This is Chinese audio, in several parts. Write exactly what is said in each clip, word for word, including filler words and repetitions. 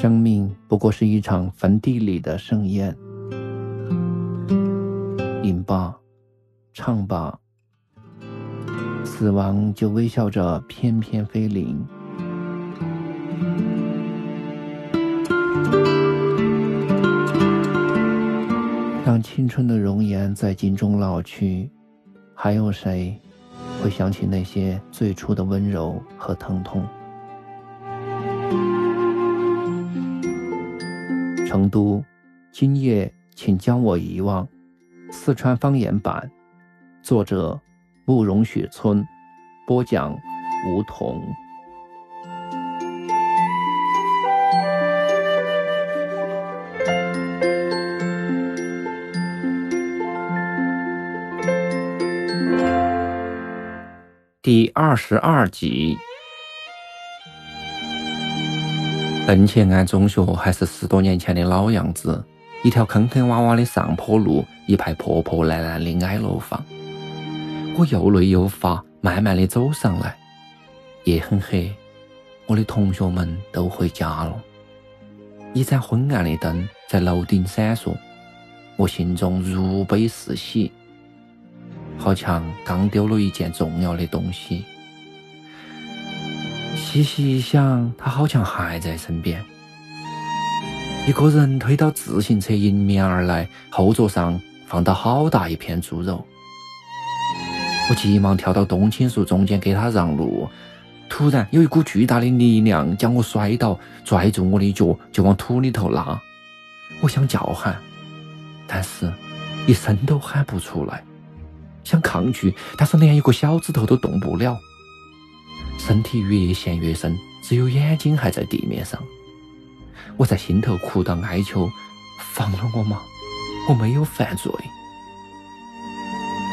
生命不过是一场坟地里的盛宴。饮吧，唱吧，死亡就微笑着翩翩飞临。当青春的容颜在镜中老去，还有谁会想起那些最初的温柔和疼痛？成都，今夜请将我遗忘，四川方言版，作者慕容雪村，播讲吴桐。第二十二集。邓建安中学还是十多年前的老样子，一条坑坑洼洼的上坡路，一排破破烂烂的矮楼房。我又累又乏，慢慢的走上来。夜很黑，我的同学们都回家了。一盏昏暗的灯在楼顶闪烁，我心中如悲似喜，好像刚丢了一件重要的东西。细细一想，他好像还在身边。一个人推到自行车迎面而来，后座上放到好大一片猪肉。我急忙跳到冬青树中间给他让路，突然有一股巨大的力量将我摔倒，拽住我的脚就往土里头拉。我想叫喊，但是一声都喊不出来，想抗拒，但是连一个小指头都动不了。身体越陷越深，只有眼睛还在地面上。我在心头哭到哀求，放了我嘛，我没有犯罪。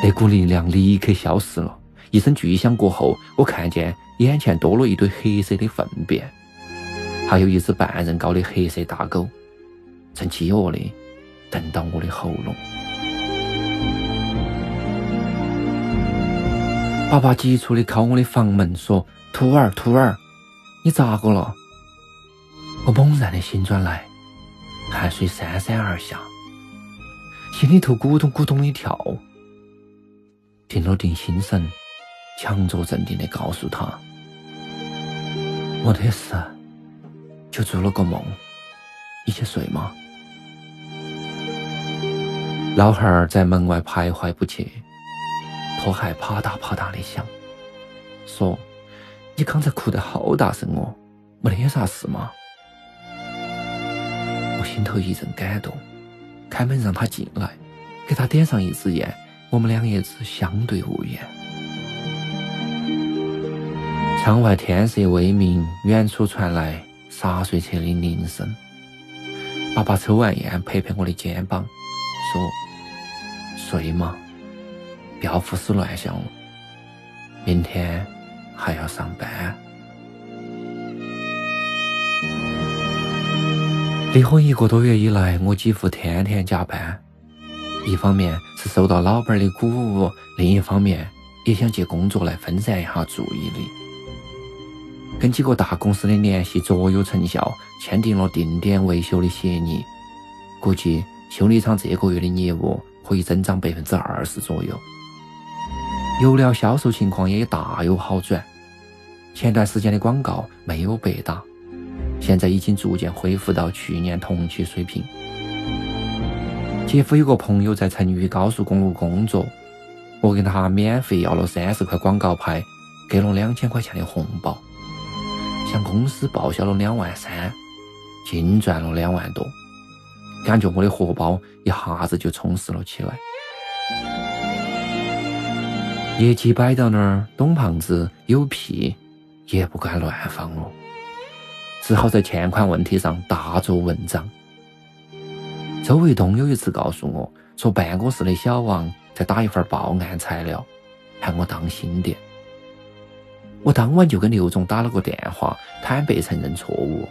那股力量立刻消失了，一声巨响过后，我看见眼前多了一堆黑色的粪便，还有一只半人高的黑色大狗，正饥饿地瞪到我的喉咙。爸爸急促地敲我的房门说，徒儿徒儿，你咋个了？我猛然地醒转来，汗水潸潸而下，心里头咕咚咕咚地跳。定了定心神，强作镇定地告诉他，没得事，就做了个梦，你去睡嘛。老汉儿在门外徘徊不去，拖鞋啪嗒啪嗒地响，说你刚才哭得好大声哦，没得啥事吗？我心头一阵感动，开门让他进来，给他点上一支烟，我们两爷子相对无言。窗外天色微明，远处传来洒水车的铃声。爸爸抽完烟拍拍我的肩膀说，睡嘛，不要胡思乱想了，明天还要上班。离婚一个多月以来，我几乎天天加班，一方面是受到老板的鼓舞，另一方面也想借工作来分散一下注意力。跟几个大公司的联系卓有成效，签订了定点维修的协议，估计修理厂这个月的业务会增长百分之二十左右。油料销售情况也大有好转，前段时间的广告没有白打，现在已经逐渐恢复到去年同期水平。姐夫有个朋友在成渝高速公路工作，我给他免费要了三十块广告牌，给了两千块钱的红包，向公司报销了两万三，净赚了两万多，感觉我的荷包一下子就充实了起来。业绩摆到那儿，董胖子有屁也不敢乱放了，只好在欠款问题上大做文章。周卫东有一次告诉我说，办公室的小王在打一份报案材料，喊我当心点。我当晚就跟刘总打了个电话，坦白承认错误，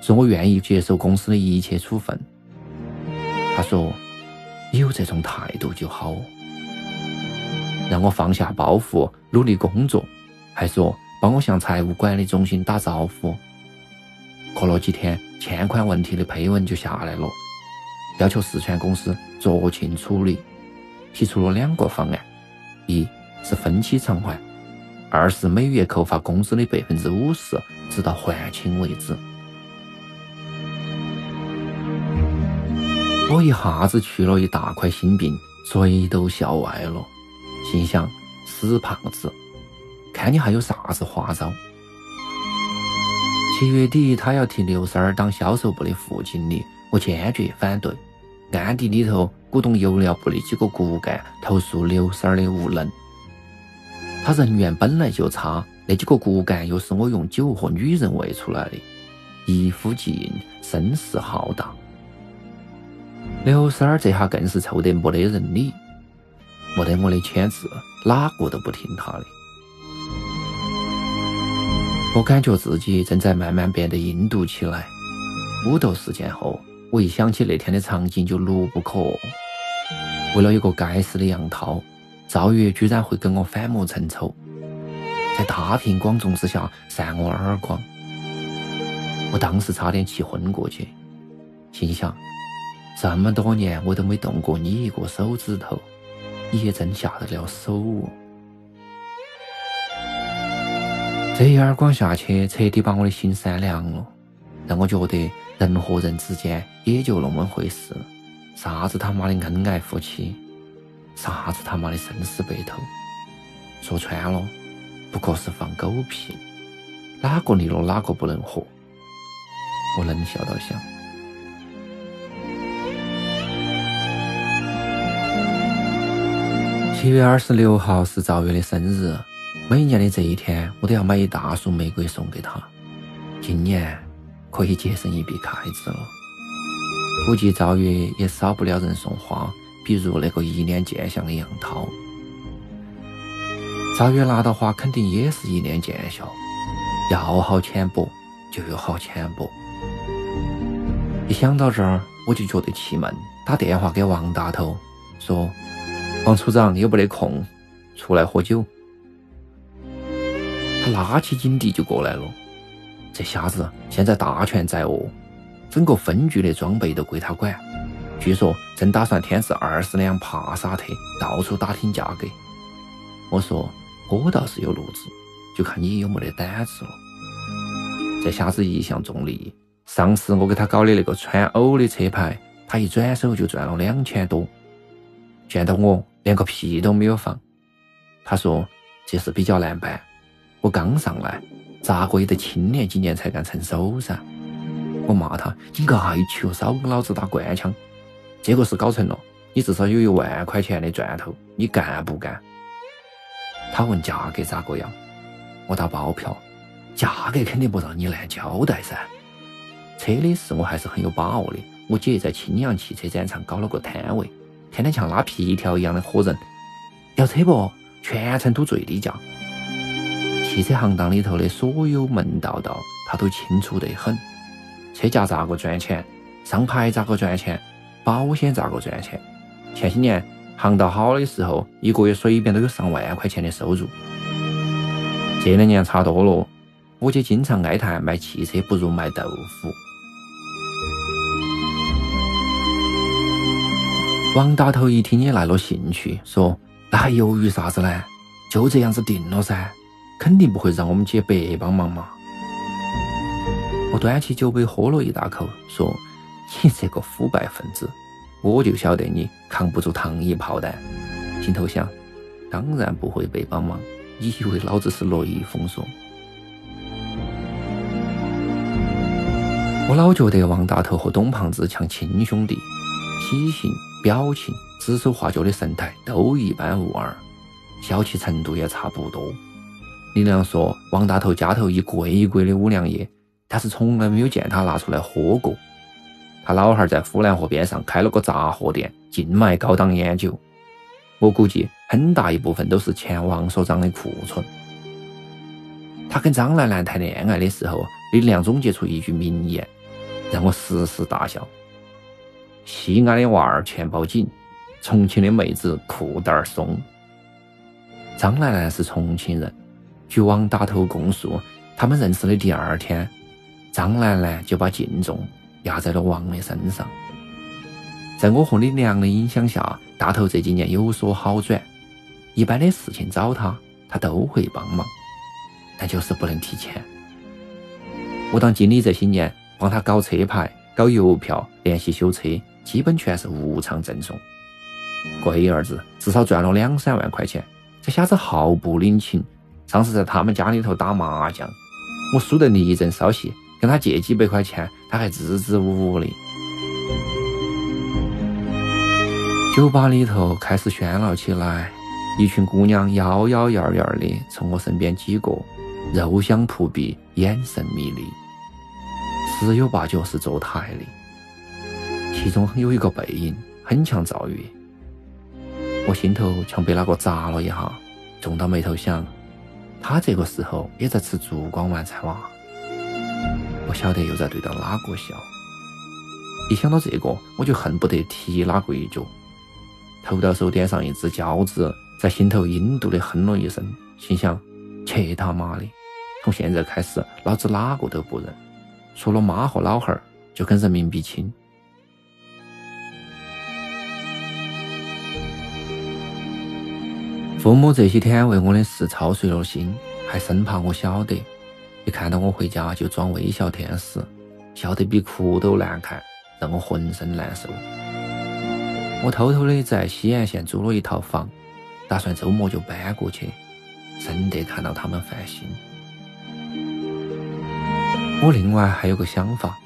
说我愿意接受公司的一切处分。他说，有这种态度就好，让我放下包袱，努力工作，还说帮我向财务管理中心打招呼。过了几天，欠款问题的批文就下来了，要求四川公司酌情处理，提出了两个方案：一是分期偿还，二是每月扣发工资的百分之五十，直到还清为止。我一下子去了一大块心病，嘴都笑歪了，心想：死胖子，看你还有啥子花招！七月底，他要替刘三儿当销售部的副经理，我坚决反对。暗地里头，鼓动油料部的几个骨干投诉刘三儿的无能。他人缘本来就差，那几个骨干又是我用酒和女人喂出来的，一呼即应，声势浩大。刘三儿这下更是臭得没得人理，没得我的签字，哪个都不听他的。我感觉自己正在慢慢变得阴毒起来。武斗事件后，我一想起那天的场景就怒不可遏。为了一个该死的杨涛，赵月居然会跟我反目成仇，在大庭广众之下扇我耳光。我当时差点气昏过去，心想：这么多年我都没动过你一个手指头，你也真下得了手哦！这一耳光下去，彻底把我的心扇凉了，让我觉得人和人之间也就那么回事，啥子他妈的恩爱夫妻，啥子他妈的生死白头，说穿了，不过是放狗屁，哪个离了哪个不能活。我冷笑道想。七月二十六号是赵月的生日。每年的这一天，我都要买一大束玫瑰送给他。今年可以节省一笔开支了。估计赵月也少不了人送花，比如那个一脸贱相的杨涛。赵月拿到花肯定也是一脸贱相，要好浅薄就有好浅薄。一想到这儿，我就觉得气闷，打电话给王大头，说：“王处长有没得空，出来喝酒？”他拉起警笛就过来了，这下子现在大权在握，整个分局的装备都归他管。据说正打算添置二十辆帕萨特，到处打听价格。我说我倒是有路子，就看你有没得胆子了。这下子一项重利，上次我给他搞的那个川欧的车牌，他一转手就赚了两千多。见到我连个屁都没有放，他说这事比较难办。我刚上来，咋个也得清廉几年才敢成手噻！我骂他：“你个害球，少跟老子打官腔！这个事搞成了，你至少有一万块钱的赚头，你干不干？”他问价格咋个样，我打包票，价格肯定不让你难交代噻。车的事我还是很有把握的，我姐在青羊汽车展上搞了个摊位，天天像拉皮条一样的喝人，要车不？全成都最低价。汽车行当里头的所有门道道，他都清楚得很。车价咋个赚钱，上牌咋个赚钱，保险咋个赚钱。前些年行当好的时候，一个月随便都有上万块钱的收入。这两年差多了，我姐经常哀叹卖汽车不如卖豆腐。王大头一听也来了兴趣，说：“那还犹豫啥子呢？就这样子定了噻。”肯定不会让我们姐白帮忙嘛！我端起酒杯喝了一大口，说：“你这个腐败分子，我就晓得你扛不住糖衣炮弹。”心头想：当然不会被帮忙，以为老子是乐意封锁。我老觉得王大头和董胖子像亲兄弟，体型、表情、指手画脚的神态都一般无二，小气程度也差不多。李亮说，王大头家头一柜一柜的五粮液，但是从来没有见他拿出来喝过。他老汉在呼兰河边上开了个杂货店，净卖高档烟酒。我估计很大一部分都是前王所长的库存。他跟张兰兰谈恋爱的时候，李亮总结出一句名言，让我时时大笑：“西安的娃儿钱包紧，重庆的妹子裤带儿松。”张兰兰是重庆人。据王大头供述，他们认识的第二天，张兰呢就把敬重压在了王的身上。在我和你娘的影响下，大头这几年有所好转，一般的事情找他，他都会帮忙，但就是不能提钱。我当经理这些年，帮他搞车牌、搞邮票、联系修车，基本全是无偿赠送。龟儿子至少赚了两三万块钱，这瞎子毫不领情。上次在他们家里头打麻将，我输得你一阵骚气，跟他借几百块钱，他还支支吾吾的。酒吧里头开始喧闹起来，一群姑娘摇摇摇摇的从我身边经过，柔香扑鼻，眼神迷离，十有八九是做态的。其中有一个背影很像赵宇，我心头像被那个砸了一下，皱到眉头想，他这个时候也在吃烛光晚餐哇！我晓得又在对到哪个笑。一想到这个，我就恨不得踢哪个一脚。偷到手点上一只饺子，在心头阴毒的哼了一声，心想：切他妈的！从现在开始，老子哪个都不认，除了妈和老汉儿，就跟人民币亲。父母这些天为我的事操碎了心，还生怕我晓得，一看到我回家就装微笑天使，笑得比哭都难看，让我浑身难受。我偷偷的在西安县租了一套房，打算周末就搬过去，省得看到他们烦心。我另外还有个想法，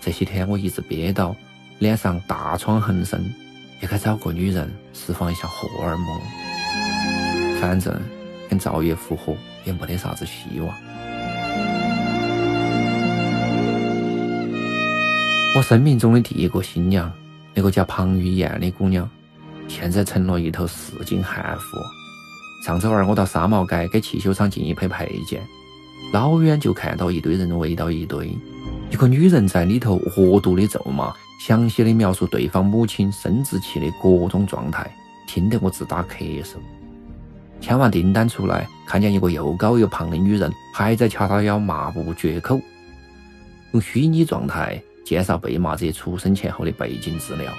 这些天我一直憋到脸上大疮横生，也该找个女人释放一下荷尔蒙。反正跟赵月复合也没得啥子希望。我生命中的第一个新娘，那个叫庞玉燕的姑娘，现在成了一头市井悍妇。上周二我到沙毛街给汽修厂进一批配件，老远就看到一堆人围到一堆，一个女人在里头恶毒的咒骂，详细的描述对方母亲生殖器的各种状态，听得我直打咳嗽。签完订单出来，看见一个又高又胖的女人还在掐她腰，骂不绝口，用虚拟状态介绍被骂者出生前后的背景资料，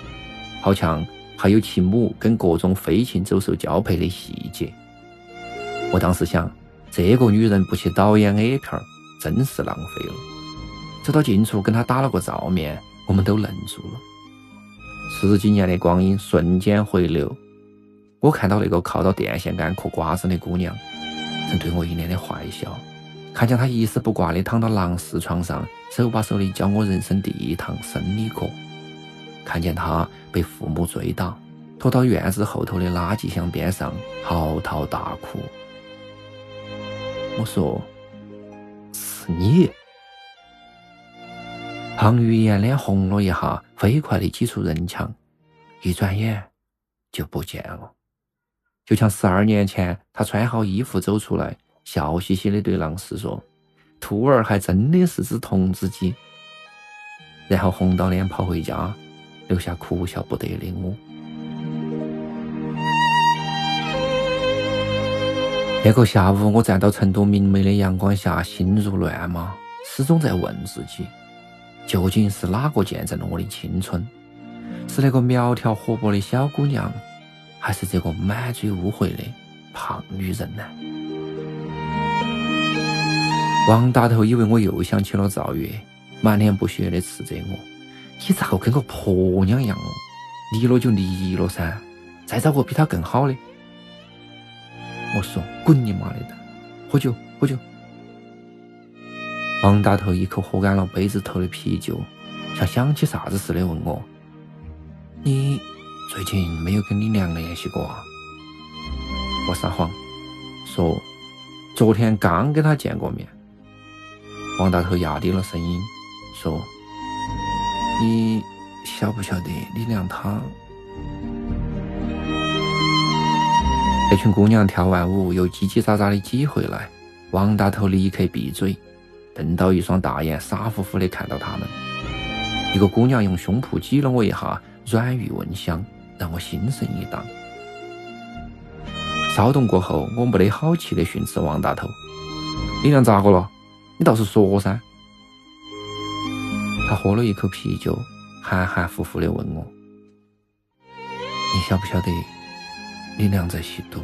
好像还有其母跟各种飞禽走兽交配的细节。我当时想，这个女人不去导演 A 片真是浪费了。走到近处跟她打了个照面，我们都愣住了。十几年的光阴瞬间回流，我看到那个靠到电线杆嗑瓜子的姑娘，正对我一脸的坏笑。看见她一丝不挂地躺到男士床上，手把手地教我人生第一堂生理课。看见她被父母追打，拖到院子后头的垃圾箱边上嚎啕大哭。我说：“是你！”庞玉妍脸红了一下，飞快地挤出人墙，一转眼就不见了。就像十二年前，他穿好衣服走出来，笑嘻嘻地对郎师说：“兔儿还真的是只童子鸡。”然后红到脸跑回家，留下哭笑不得的我。那个下午，我站到成都明媚的阳光下，心如乱麻，始终在问自己：究竟是哪个见证了我的青春？是那个苗条活泼的小姑娘，还是这个满嘴污秽的胖女人呢？王大头以为我又想起了赵月，满脸不屑地斥责我：“你咋个跟个婆娘一样哦？离了就离了噻，再找个比她更好的。”我说：“滚你妈的蛋！喝酒，喝酒！”王大头一口喝干了杯子头的啤酒，像想起啥子似的问我：“你最近没有跟你娘联系过啊？”我撒谎说：“昨天刚跟她见过面。”王大头压低了声音说：“你晓不晓得你娘她……”那群姑娘跳完舞又叽叽喳喳的挤回来，王大头立刻闭嘴，瞪到一双大眼，傻乎乎的看到他们。一个姑娘用胸脯挤了我一下，软语闻香，让我心神一荡。骚动过后，我没得好气地训斥王大头：“你娘咋个了？你倒是说噻！”他活了一口啤酒，哈哈夫妇地问我：“你晓不晓得，力量在启动？”